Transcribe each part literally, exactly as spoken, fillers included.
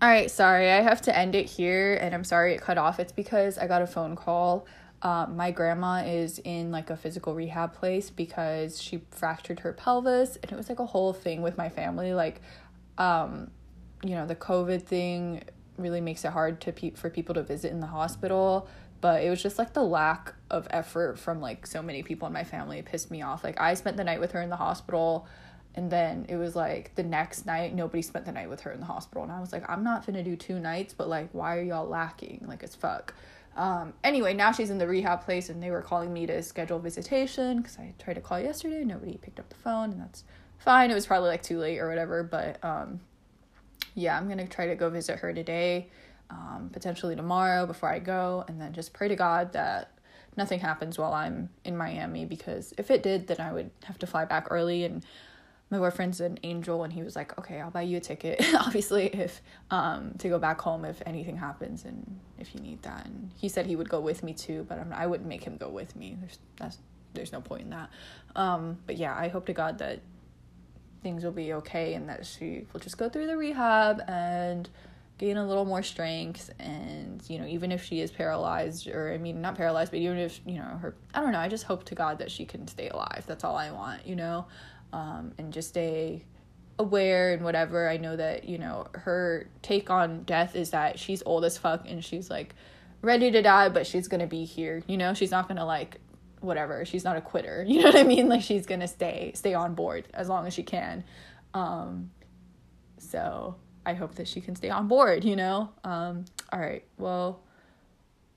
All right, sorry, I have to end it here, and I'm sorry it cut off. It's because I got a phone call. Uh, my grandma is in like a physical rehab place because she fractured her pelvis, and it was like a whole thing with my family. Like, um, you know, the COVID thing really makes it hard to pe- for people to visit in the hospital, but it was just like the lack of effort from like so many people in my family. It pissed me off. Like, I spent the night with her in the hospital. And then it was like the next night, nobody spent the night with her in the hospital. And I was like, I'm not finna do two nights, but like, why are y'all lacking? Like, it's fuck. Um, anyway, now she's in the rehab place, and they were calling me to schedule visitation because I tried to call yesterday. Nobody picked up the phone, and that's fine. It was probably like too late or whatever. But um, yeah, I'm going to try to go visit her today, um, potentially tomorrow before I go. And then just pray to God that nothing happens while I'm in Miami, because if it did, then I would have to fly back early. And my boyfriend's an angel, and he was like, okay, I'll buy you a ticket, obviously, if um to go back home if anything happens and if you need that. And he said he would go with me too, but I'm, I wouldn't make him go with me. There's that's there's no point in that. Um, but yeah, I hope to God that things will be okay, and that she will just go through the rehab and gain a little more strength. And, you know, even if she is paralyzed, or I mean, not paralyzed, but even if, you know, her, I don't know, I just hope to God that she can stay alive. That's all I want, you know? Um, and just stay aware and whatever. I know that, you know, her take on death is that she's old as fuck, and she's like ready to die, but she's gonna be here, you know? She's not gonna like whatever. She's not a quitter, you know what I mean? Like, she's gonna stay stay on board as long as she can. Um so I hope that she can stay on board, you know? Um all right, well,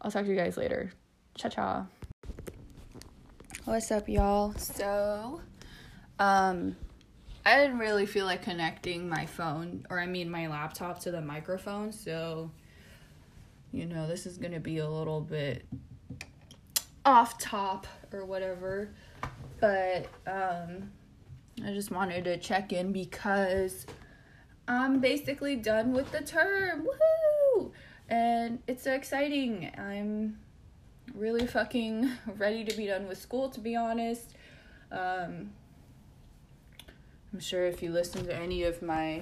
I'll talk to you guys later. Cha cha. What's up, y'all? So Um, I didn't really feel like connecting my phone, or I mean my laptop, to the microphone, so, you know, this is gonna be a little bit off top or whatever, but, um, I just wanted to check in because I'm basically done with the term, woohoo, and it's so exciting. I'm really fucking ready to be done with school, to be honest. um... I'm sure if you listen to any of my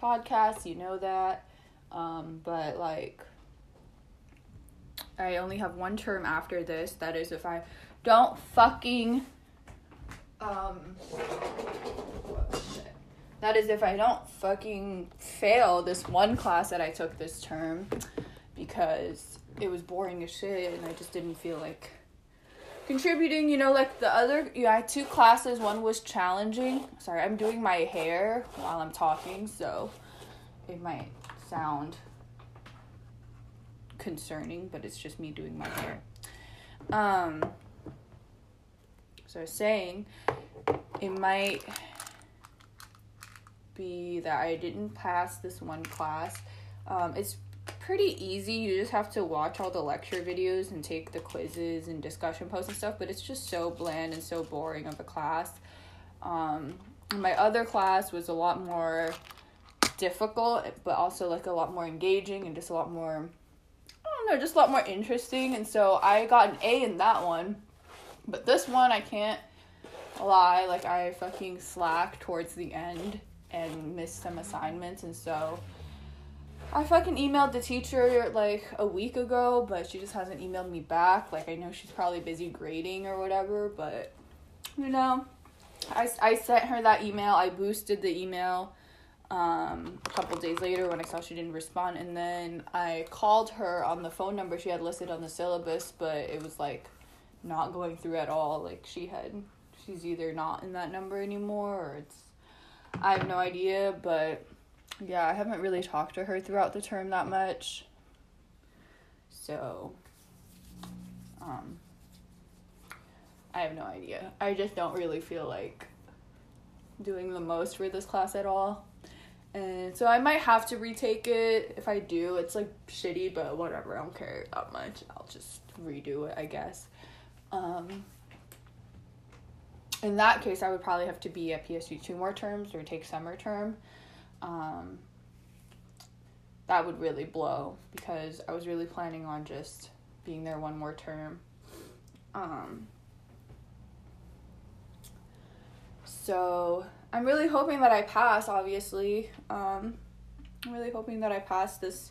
podcasts, you know that, um, but, like, I only have one term after this. That is if I don't fucking, um, oh, shit. That is if I don't fucking fail this one class that I took this term, because it was boring as shit, and I just didn't feel like contributing, you know, like the other, yeah, I had two classes. One was challenging. Sorry, I'm doing my hair while I'm talking, so it might sound concerning, but it's just me doing my hair. Um, so I was saying, it might be that I didn't pass this one class. Um, it's pretty easy. You just have to watch all the lecture videos and take the quizzes and discussion posts and stuff, but it's just so bland and so boring of a class. Um my other class was a lot more difficult, but also like a lot more engaging, and just a lot more, I don't know, just a lot more interesting. And so I got an A in that one, but this one, I can't lie, like, I fucking slacked towards the end and missed some assignments. And so I fucking emailed the teacher like a week ago, but she just hasn't emailed me back. Like, I know she's probably busy grading or whatever, but, you know, I, I sent her that email. I boosted the email um, a couple days later when I saw she didn't respond, and then I called her on the phone number she had listed on the syllabus, but it was like not going through at all. Like, she had, she's either not in that number anymore, or it's, I have no idea, but yeah, I haven't really talked to her throughout the term that much, so, um, I have no idea. I just don't really feel like doing the most for this class at all, and so I might have to retake it. If I do, it's, like, shitty, but whatever, I don't care that much. I'll just redo it, I guess. Um, in that case, I would probably have to be at P S U two more terms, or take summer term. Um, that would really blow, because I was really planning on just being there one more term. Um, so I'm really hoping that I pass, obviously. Um, I'm really hoping that I pass this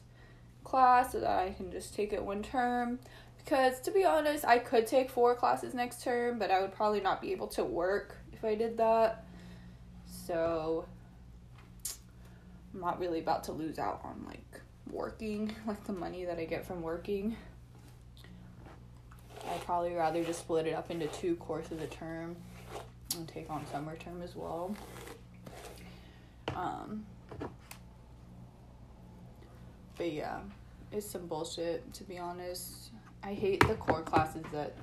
class so that I can just take it one term, because to be honest, I could take four classes next term, but I would probably not be able to work if I did that. So I'm not really about to lose out on like working, like the money that I get from working. I'd probably rather just split it up into two courses a term and take on summer term as well. Um, but yeah, it's some bullshit, to be honest. I hate the core classes that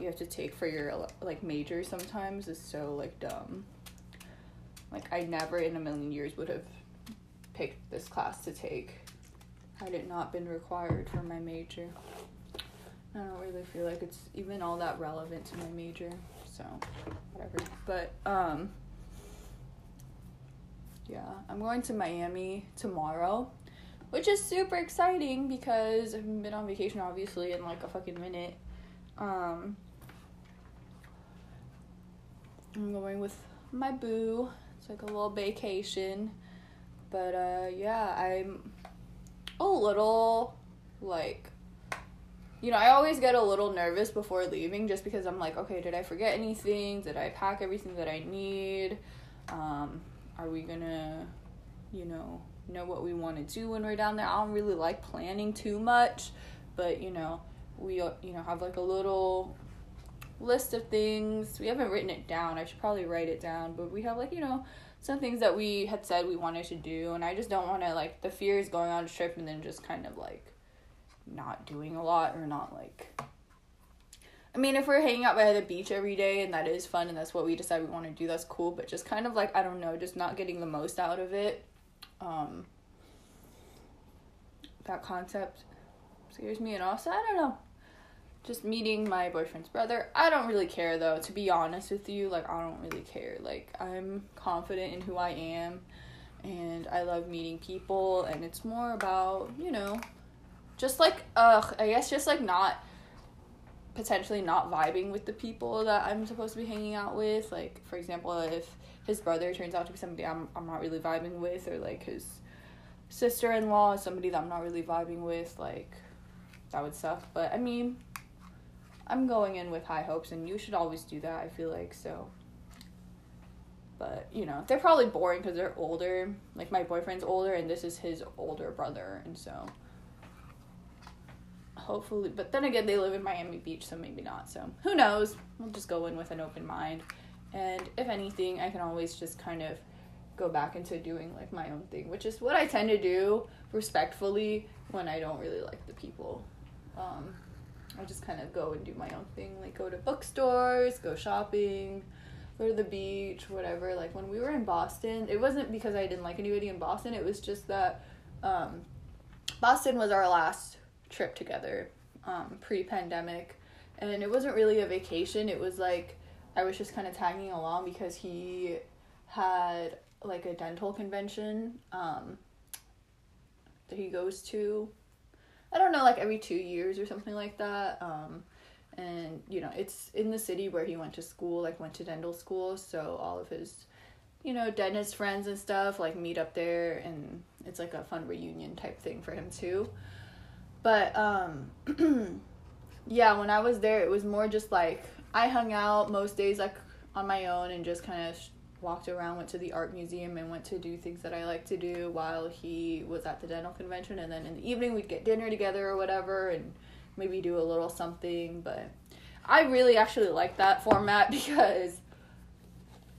you have to take for your like major sometimes. It's so like dumb. Like I never in a million years would have picked this class to take had it not been required for my major. I don't really feel like it's even all that relevant to my major, so whatever. But um yeah, I'm going to Miami tomorrow, which is super exciting because I haven't been on vacation obviously in like a fucking minute. Um I'm going with my boo. It's like a little vacation. But uh yeah, I'm a little like, you know, I always get a little nervous before leaving just because I'm like, okay, did I forget anything? Did I pack everything that I need? Um, are we gonna, you know, know what we want to do when we're down there? I don't really like planning too much, but, you know, we, you know, have like a little list of things. We haven't written it down. I should probably write it down, but we have like, you know, some things that we had said we wanted to do, and I just don't want to, like, the fear is going on a trip and then just kind of like not doing a lot, or not like, I mean, if we're hanging out by the beach every day and that is fun and that's what we decide we want to do, that's cool, but just kind of like, I don't know, just not getting the most out of it. Um that concept scares me. And also, I don't know, just meeting my boyfriend's brother, I don't really care though, to be honest with you. Like, I don't really care. Like, I'm confident in who I am and I love meeting people, and it's more about, you know, just like, ugh, I guess just like not, potentially not vibing with the people that I'm supposed to be hanging out with. Like, for example, if his brother turns out to be somebody I'm I'm not really vibing with, or like his sister-in-law is somebody that I'm not really vibing with, like, that would suck. But I mean, I'm going in with high hopes, and you should always do that, I feel like, so. But, you know, they're probably boring because they're older. Like, my boyfriend's older, and this is his older brother, and so hopefully, but then again, they live in Miami Beach, so maybe not, so who knows. We'll just go in with an open mind, and if anything, I can always just kind of go back into doing like my own thing, which is what I tend to do respectfully when I don't really like the people. um I just kind of go and do my own thing, like go to bookstores, go shopping, go to the beach, whatever. Like when we were in Boston, it wasn't because I didn't like anybody in Boston, it was just that um Boston was our last trip together, um pre-pandemic, and it wasn't really a vacation. It was like I was just kind of tagging along because he had like a dental convention um that he goes to, I don't know, like every two years or something like that. Um and you know, it's in the city where he went to school, like went to dental school, so all of his, you know, dentist friends and stuff like meet up there, and it's like a fun reunion type thing for him too. But, um, yeah, when I was there, it was more just, like, I hung out most days, like, on my own, and just kind of sh- walked around, went to the art museum, and went to do things that I like to do while he was at the dental convention, and then in the evening, we'd get dinner together or whatever, and maybe do a little something. But I really actually like that format because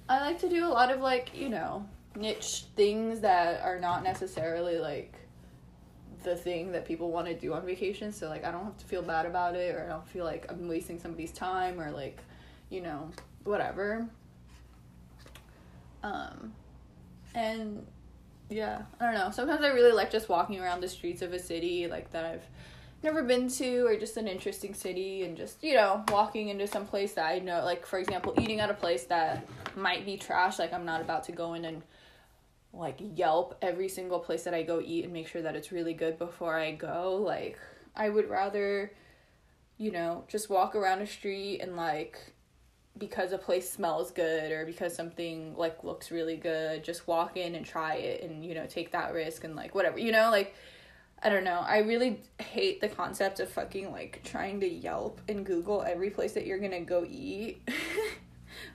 I like to do a lot of, like, you know, niche things that are not necessarily, like, the thing that people want to do on vacation. So like I don't have to feel bad about it, or I don't feel like I'm wasting somebody's time, or like, you know, whatever. Um and yeah, I don't know, sometimes I really like just walking around the streets of a city like that I've never been to, or just an interesting city, and just, you know, walking into some place that I know, like for example eating at a place that might be trash. Like I'm not about to go in and like Yelp every single place that I go eat and make sure that it's really good before I go. Like I would rather, you know, just walk around a street and like because a place smells good or because something like looks really good, just walk in and try it and, you know, take that risk and like whatever, you know, like, I don't know. I really hate the concept of fucking like trying to Yelp and Google every place that you're going to go eat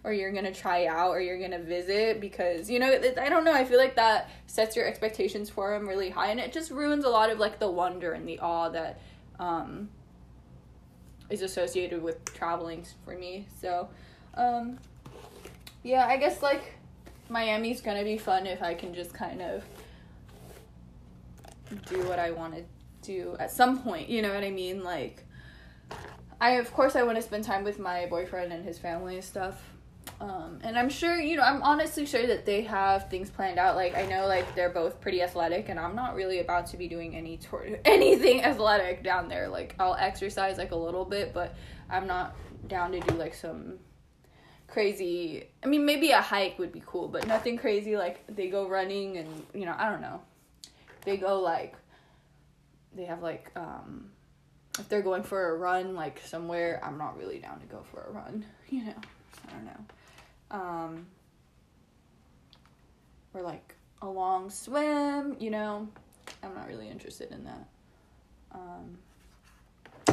or you're going to try out or you're going to visit because, you know, it, I don't know. I feel like that sets your expectations for them really high, and it just ruins a lot of like the wonder and the awe that, um, is associated with traveling for me. So, um, yeah, I guess like Miami's gonna be fun if I can just kind of do what I want to do at some point, you know what I mean? Like, I, of course I want to spend time with my boyfriend and his family and stuff. Um, and I'm sure, you know, I'm honestly sure that they have things planned out. Like, I know, like, they're both pretty athletic, and I'm not really about to be doing any tor- anything athletic down there. Like, I'll exercise, like, a little bit, but I'm not down to do, like, some crazy... I mean, maybe a hike would be cool, but nothing crazy. Like, they go running and, you know, I don't know. They go, like... They have, like, um... if they're going for a run, like, somewhere, I'm not really down to go for a run, you know? I don't know. Um, or like a long swim, you know, I'm not really interested in that. Um,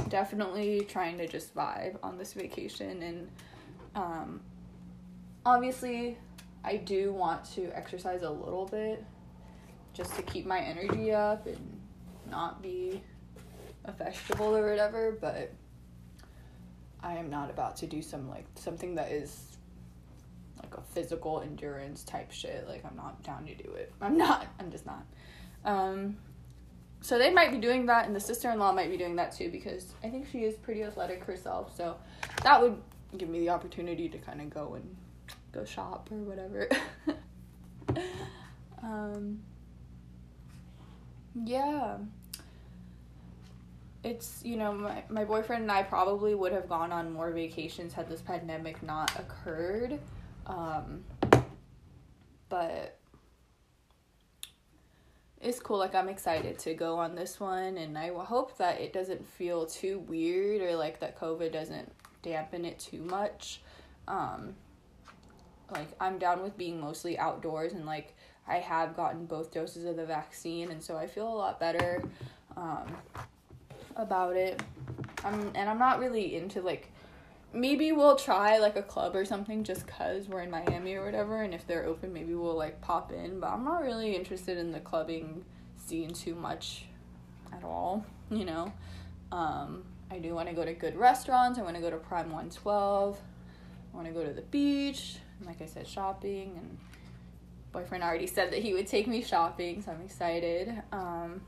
definitely trying to just vibe on this vacation, and um, obviously I do want to exercise a little bit just to keep my energy up and not be a vegetable or whatever, but I am not about to do some like something that is like a physical endurance type shit. Like, I'm not down to do it. I'm not. I'm just not. Um, so they might be doing that, and the sister-in-law might be doing that too, because I think she is pretty athletic herself. So that would give me the opportunity to kind of go and go shop or whatever. um, yeah. It's, you know, my, my boyfriend and I probably would have gone on more vacations had this pandemic not occurred. Um, but it's cool. Like, I'm excited to go on this one, and I hope that it doesn't feel too weird, or like that COVID doesn't dampen it too much. Um, like, I'm down with being mostly outdoors, and like I have gotten both doses of the vaccine, and so I feel a lot better, um, about it. I'm, and I'm not really into like, maybe we'll try like a club or something just cause we're in Miami or whatever, and if they're open maybe we'll like pop in, but I'm not really interested in the clubbing scene too much at all, you know. um I do want to go to good restaurants. I want to go to Prime one twelve. I want to go to the beach, and like I said, shopping, and boyfriend already said that he would take me shopping, so I'm excited. Um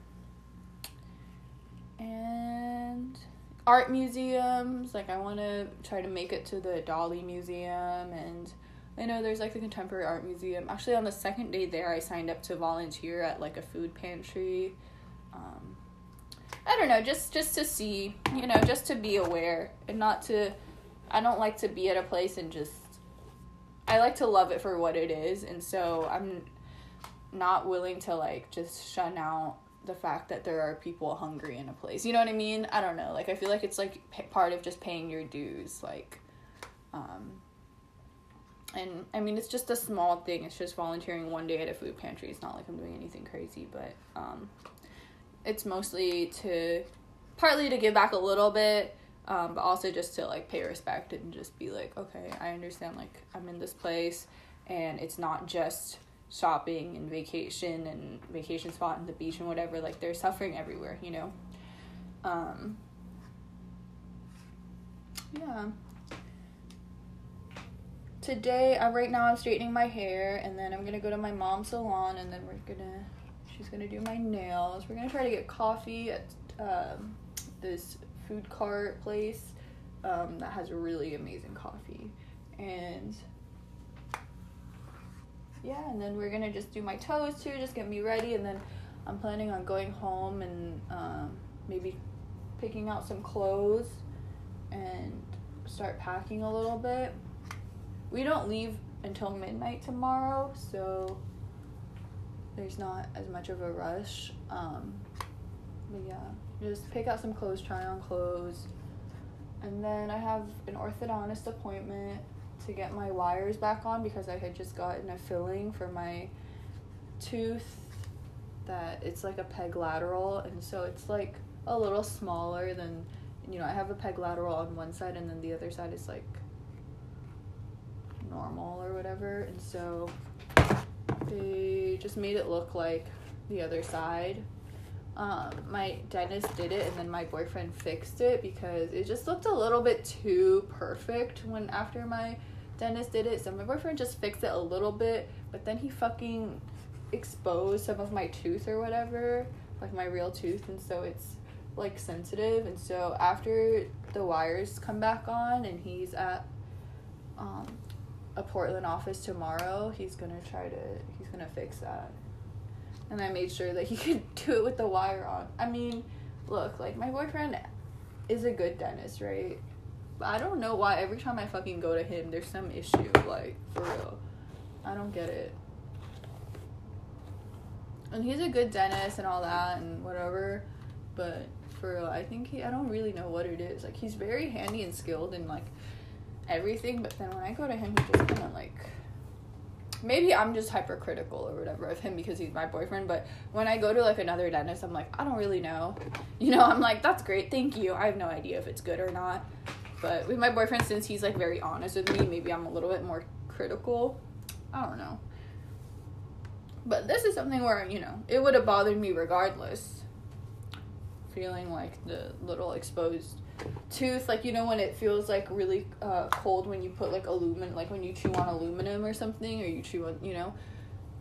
and art museums, like I want to try to make it to the Dalí Museum, and I know there's like the Contemporary Art Museum. Actually, on the second day there, I signed up to volunteer at like a food pantry. um I don't know, just just to see, you know, just to be aware, and not to, I don't like to be at a place and just, I like to love it for what it is, and so I'm not willing to like just shun out the fact that there are people hungry in a place, you know what I mean? I don't know, like I feel like it's like p- part of just paying your dues, like um and I mean, it's just a small thing. It's just volunteering one day at a food pantry. It's not like I'm doing anything crazy, but um it's mostly to partly to give back a little bit, um but also just to like pay respect and just be like, okay, I understand, like I'm in this place, and it's not just shopping and vacation and vacation spot and the beach and whatever. Like, they're suffering everywhere, you know. Um yeah, today I right now I'm straightening my hair, and then I'm gonna go to my mom's salon, and then we're gonna she's gonna do my nails. We're gonna try to get coffee at um this food cart place um that has really amazing coffee, and yeah, and then we're gonna just do my toes too, just get me ready, and then I'm planning on going home and um, maybe picking out some clothes and start packing a little bit. We don't leave until midnight tomorrow, so there's not as much of a rush. Um, but yeah, just pick out some clothes, try on clothes, and then I have an orthodontist appointment to get my wires back on because I had just gotten a filling for my tooth that it's like a peg lateral, and so it's like a little smaller than, you know, I have a peg lateral on one side and then the other side is like normal or whatever, and so they just made it look like the other side. Um, my dentist did it and then my boyfriend fixed it because it just looked a little bit too perfect when after my dentist did it, so my boyfriend just fixed it a little bit, but then he fucking exposed some of my tooth or whatever, like my real tooth, and so it's like sensitive, and so after the wires come back on and he's at um a Portland office tomorrow, he's gonna try to he's gonna fix that. And I made sure that he could do it with the wire on. I mean, look, like, my boyfriend is a good dentist, right? But I don't know why every time I fucking go to him, there's some issue, like, for real. I don't get it. And he's a good dentist and all that and whatever, but for real, I think he, I don't really know what it is. Like, he's very handy and skilled in, like, everything, but then when I go to him, he just kind of, like... Maybe I'm just hypercritical or whatever of him because he's my boyfriend, but when I go to, like, another dentist, I'm like, I don't really know. You know, I'm like, that's great, thank you. I have no idea if it's good or not. But with my boyfriend, since he's, like, very honest with me, maybe I'm a little bit more critical. I don't know. But this is something where, you know, it would have bothered me regardless. Feeling, like, the little exposed tooth, like, you know, when it feels like really uh cold when you put like aluminum, like when you chew on aluminum or something, or you chew on, you know,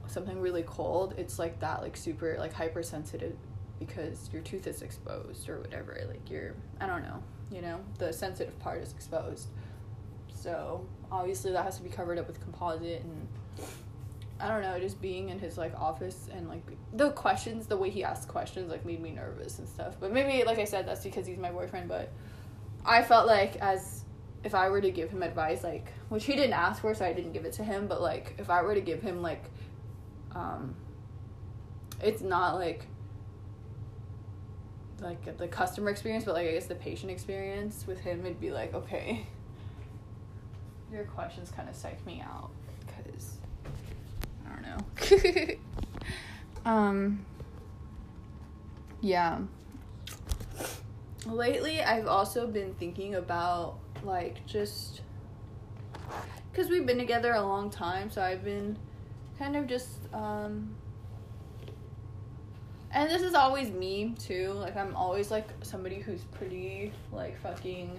something really cold, it's like that, like super like hypersensitive because your tooth is exposed or whatever, like your, I don't know, you know, the sensitive part is exposed, so obviously that has to be covered up with composite. And I don't know, just being in his, like, office and, like, the questions, the way he asked questions, like, made me nervous and stuff. But maybe, like I said, that's because he's my boyfriend, but I felt like as if I were to give him advice, like, which he didn't ask for, so I didn't give it to him, but, like, if I were to give him, like, um, it's not, like, like, the customer experience, but, like, I guess the patient experience with him, it'd be like, okay, your questions kind of psych me out, because... I don't know. um, yeah. Lately, I've also been thinking about, like, just... Because we've been together a long time, so I've been kind of just, um... And this is always me, too. Like, I'm always, like, somebody who's pretty, like, fucking...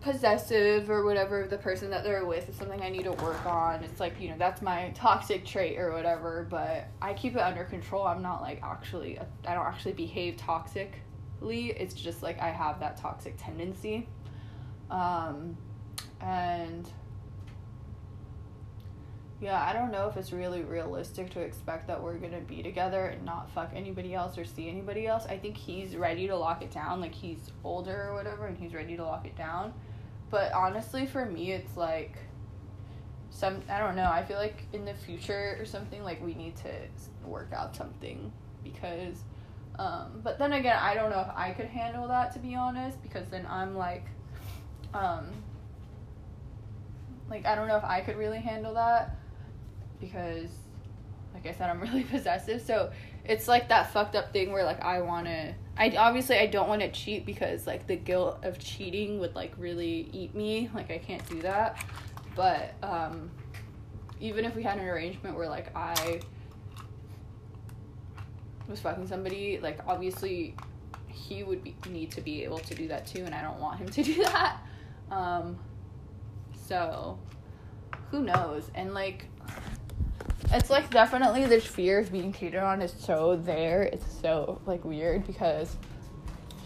possessive or whatever of the person that they're with. Is something I need to work on. It's like, you know, that's my toxic trait or whatever, but I keep it under control. I'm not like actually, I don't actually behave toxically. It's just like I have that toxic tendency. Um, and yeah, I don't know if it's really realistic to expect that we're gonna be together and not fuck anybody else or see anybody else. I think he's ready to lock it down. Like, he's older or whatever and he's ready to lock it down. But honestly, for me, it's, like, some, I don't know, I feel like in the future or something, like, we need to work out something, because, um, but then again, I don't know if I could handle that, to be honest, because then I'm, like, um, like, I don't know if I could really handle that, because, like I said, I'm really possessive, so it's, like, that fucked up thing where, like, I want to... I obviously I don't want to cheat because, like, the guilt of cheating would, like, really eat me. Like, I can't do that. But um, even if we had an arrangement where, like, I was fucking somebody, like, obviously he would be, need to be able to do that too, and I don't want him to do that. Um, so who knows? And, like, it's, like, definitely this fear of being cheated on is so there. It's so, like, weird because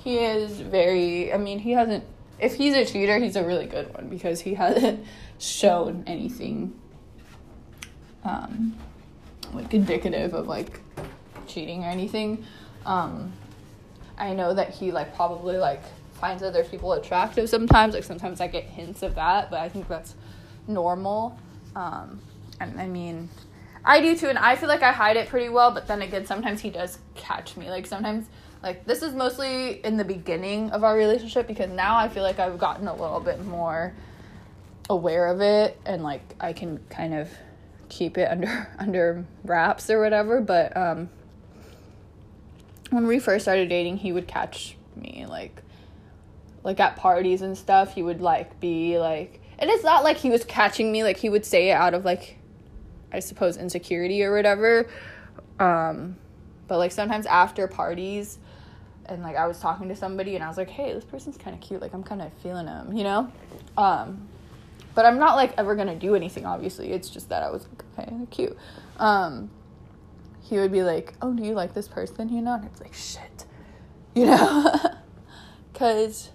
he is very, I mean, he hasn't, if he's a cheater, he's a really good one because he hasn't shown anything, um, like, indicative of, like, cheating or anything. Um, I know that he, like, probably, like, finds other people attractive sometimes. Like, sometimes I get hints of that, but I think that's normal. Um, and, I mean... I do too, and I feel like I hide it pretty well, but then again, sometimes he does catch me. Like, sometimes, like, this is mostly in the beginning of our relationship, because now I feel like I've gotten a little bit more aware of it, and like I can kind of keep it under under wraps or whatever. But um when we first started dating, he would catch me like like at parties and stuff. He would like be like, and it's not like he was catching me, like he would say it out of like, I suppose, insecurity or whatever. Um but like sometimes after parties, and like I was talking to somebody and I was like, hey, this person's kind of cute, like I'm kind of feeling him, you know. Um but I'm not like ever gonna do anything, obviously. It's just that I was like, okay, cute. Um he would be like, oh, do you like this person, you know? And it's like, shit, you know. Because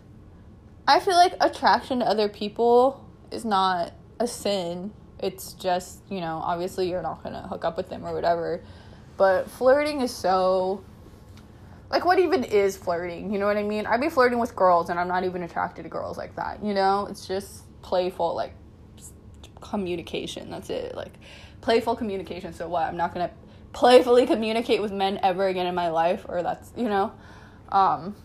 I feel like attraction to other people is not a sin. It's just, you know, obviously you're not gonna hook up with them or whatever, but flirting is so, like, what even is flirting, you know what I mean? I'd be flirting with girls and I'm not even attracted to girls like that, you know. It's just playful, like, communication, that's it, like, playful communication. So what, I'm not gonna playfully communicate with men ever again in my life, or that's, you know. Um,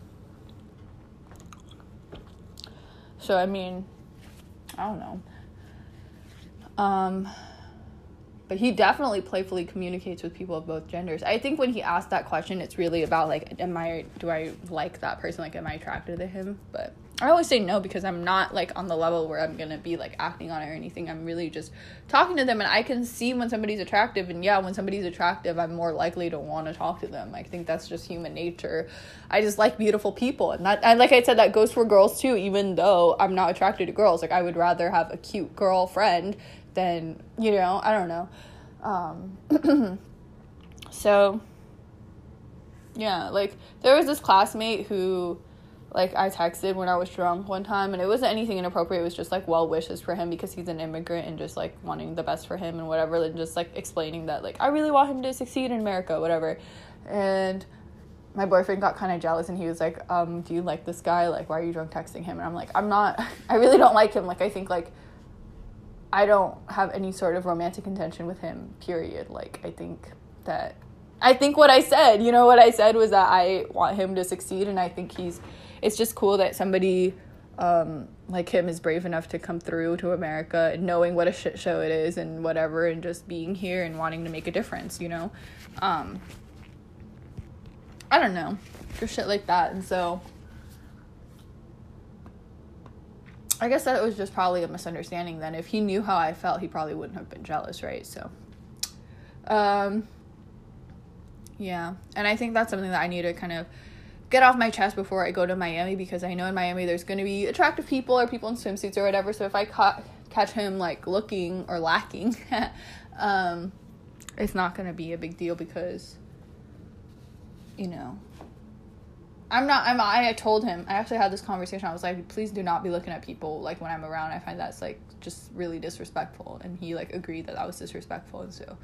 so, I mean, I don't know, um, but he definitely playfully communicates with people of both genders. I think when he asked that question, it's really about, like, am I, do I like that person, like, am I attracted to him? But I always say no, because I'm not, like, on the level where I'm gonna be, like, acting on it or anything. I'm really just talking to them, and I can see when somebody's attractive, and yeah, when somebody's attractive, I'm more likely to want to talk to them. I think that's just human nature. I just like beautiful people, and that, and like I said, that goes for girls, too, even though I'm not attracted to girls. Like, I would rather have a cute girlfriend than, you know, I don't know. Um, so, yeah, like, there was this classmate who, like, I texted when I was drunk one time, and it wasn't anything inappropriate. It was just, like, well wishes for him because he's an immigrant, and just, like, wanting the best for him and whatever, and just, like, explaining that, like, I really want him to succeed in America, whatever. And my boyfriend got kind of jealous, and he was like, um, do you like this guy? Like, why are you drunk texting him? And I'm like, I'm not, I really don't like him. Like, I think, like, I don't have any sort of romantic intention with him, period. Like, I think that, I think what I said, you know, what I said was that I want him to succeed, and I think he's, it's just cool that somebody um, like him is brave enough to come through to America, and knowing what a shit show it is and whatever, and just being here and wanting to make a difference, you know? Um, I don't know. Just shit like that. And so I guess that it was just probably a misunderstanding then. If he knew how I felt, he probably wouldn't have been jealous, right? So, um, yeah. And I think that's something that I need to kind of get off my chest before I go to Miami, because I know in Miami there's going to be attractive people or people in swimsuits or whatever. So if I ca- catch him like looking or lacking, um, it's not going to be a big deal, because, you know, I'm not, I'm, I told him, I actually had this conversation. I was like, please do not be looking at people like when I'm around. I find that's like just really disrespectful. And he like agreed that that was disrespectful. And so,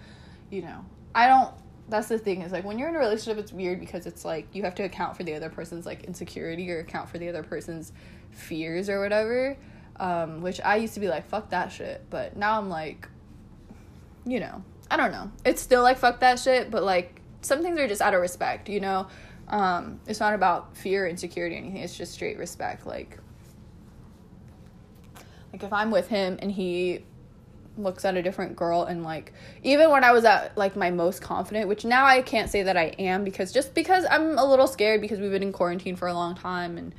you know, I don't, that's the thing, is like when you're in a relationship, it's weird because it's like you have to account for the other person's like insecurity, or account for the other person's fears or whatever, um which I used to be like, fuck that shit, but now I'm like, you know, I don't know, it's still like fuck that shit, but like some things are just out of respect, you know. Um it's not about fear or insecurity or anything, it's just straight respect. Like, like if I'm with him and he looks at a different girl, and like even when I was at like my most confident, which now I can't say that I am, because just because I'm a little scared, because we've been in quarantine for a long time, and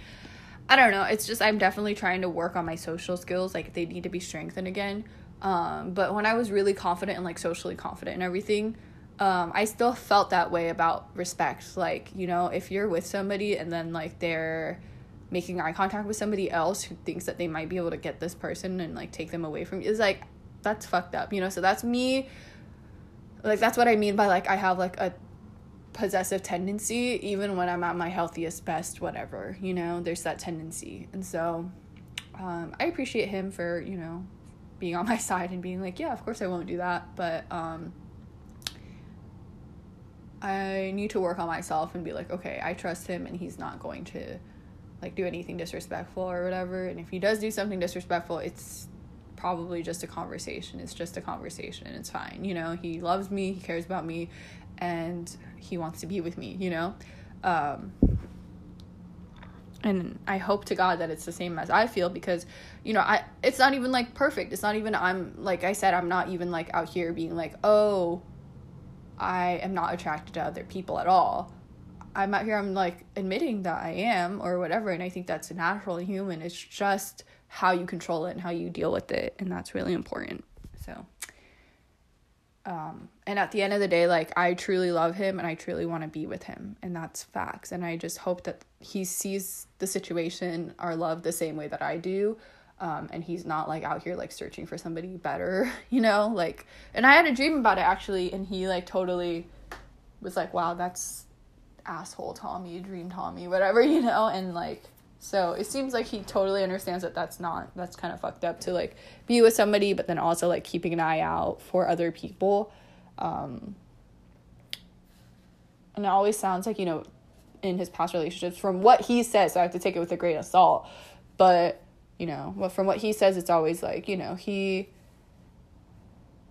I don't know, it's just I'm definitely trying to work on my social skills, like they need to be strengthened again. Um but when I was really confident and like socially confident and everything, um I still felt that way about respect. Like, you know, if you're with somebody and then like they're making eye contact with somebody else who thinks that they might be able to get this person and like take them away from you, it's like, that's fucked up, you know. So that's me, like that's what I mean by like I have like a possessive tendency, even when I'm at my healthiest, best, whatever, you know, there's that tendency. And so um I appreciate him for, you know, being on my side and being like, yeah, of course I won't do that, but um I need to work on myself and be like, okay, I trust him and he's not going to like do anything disrespectful or whatever, and if he does do something disrespectful, it's probably just a conversation. It's just a conversation. It's fine. You know, he loves me, he cares about me, and he wants to be with me, you know? Um, And I hope to God that it's the same as I feel, because, you know, I it's not even, like, perfect. It's not even, I'm, like I said, I'm not even, like, out here being like, oh, I am not attracted to other people at all. I'm out here, I'm, like, admitting that I am or whatever, and I think that's natural and human. It's just how you control it and how you deal with it, and that's really important. So, um, and at the end of the day, like, I truly love him, and I truly want to be with him, and that's facts, and I just hope that he sees the situation, our love, the same way that I do, um, and he's not, like, out here, like, searching for somebody better, you know, like, and I had a dream about it, actually, and he, like, totally was like, wow, that's asshole Tommy, dream Tommy, whatever, you know, and, like, so it seems like he totally understands that that's not, that's kind of fucked up to, like, be with somebody, but then also, like, keeping an eye out for other people, um, and it always sounds like, you know, in his past relationships, from what he says, so I have to take it with a grain of salt, but, you know, well, from what he says, it's always, like, you know, he,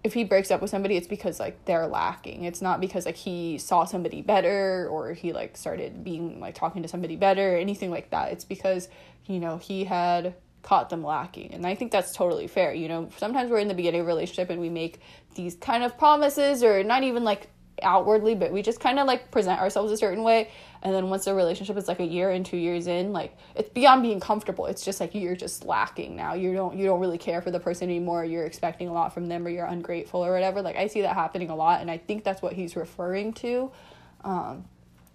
if he breaks up with somebody, it's because, like, they're lacking. It's not because, like, he saw somebody better or he, like, started being, like, talking to somebody better or anything like that. It's because, you know, he had caught them lacking, and I think that's totally fair. You know, sometimes we're in the beginning of a relationship and we make these kind of promises, or not even, like, outwardly, but we just kind of, like, present ourselves a certain way, and then once the relationship is, like, a year and two years in, like, it's beyond being comfortable. It's just, like, you're just lacking now. You don't you don't really care for the person anymore. You're expecting a lot from them, or you're ungrateful or whatever. Like, I see that happening a lot, and I think that's what he's referring to, um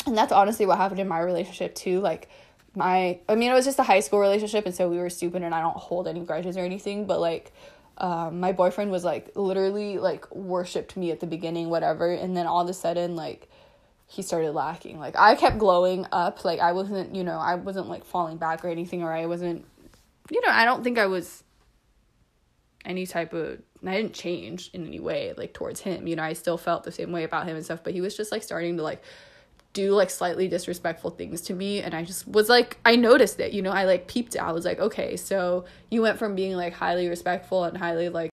and that's honestly what happened in my relationship too. Like, my I mean, it was just a high school relationship, and so we were stupid, and I don't hold any grudges or anything, but, like, Um, my boyfriend was, like, literally, like, worshipped me at the beginning, whatever, and then all of a sudden, like, he started lacking. Like, I kept glowing up, like, I wasn't, you know, I wasn't, like, falling back or anything, or I wasn't, you know, I don't think I was any type of, I didn't change in any way, like, towards him, you know, I still felt the same way about him and stuff, but he was just, like, starting to, like, do, like, slightly disrespectful things to me, and I just was, like, I noticed it, you know, I, like, peeped out. I was like, okay, so you went from being, like, highly respectful and highly, like,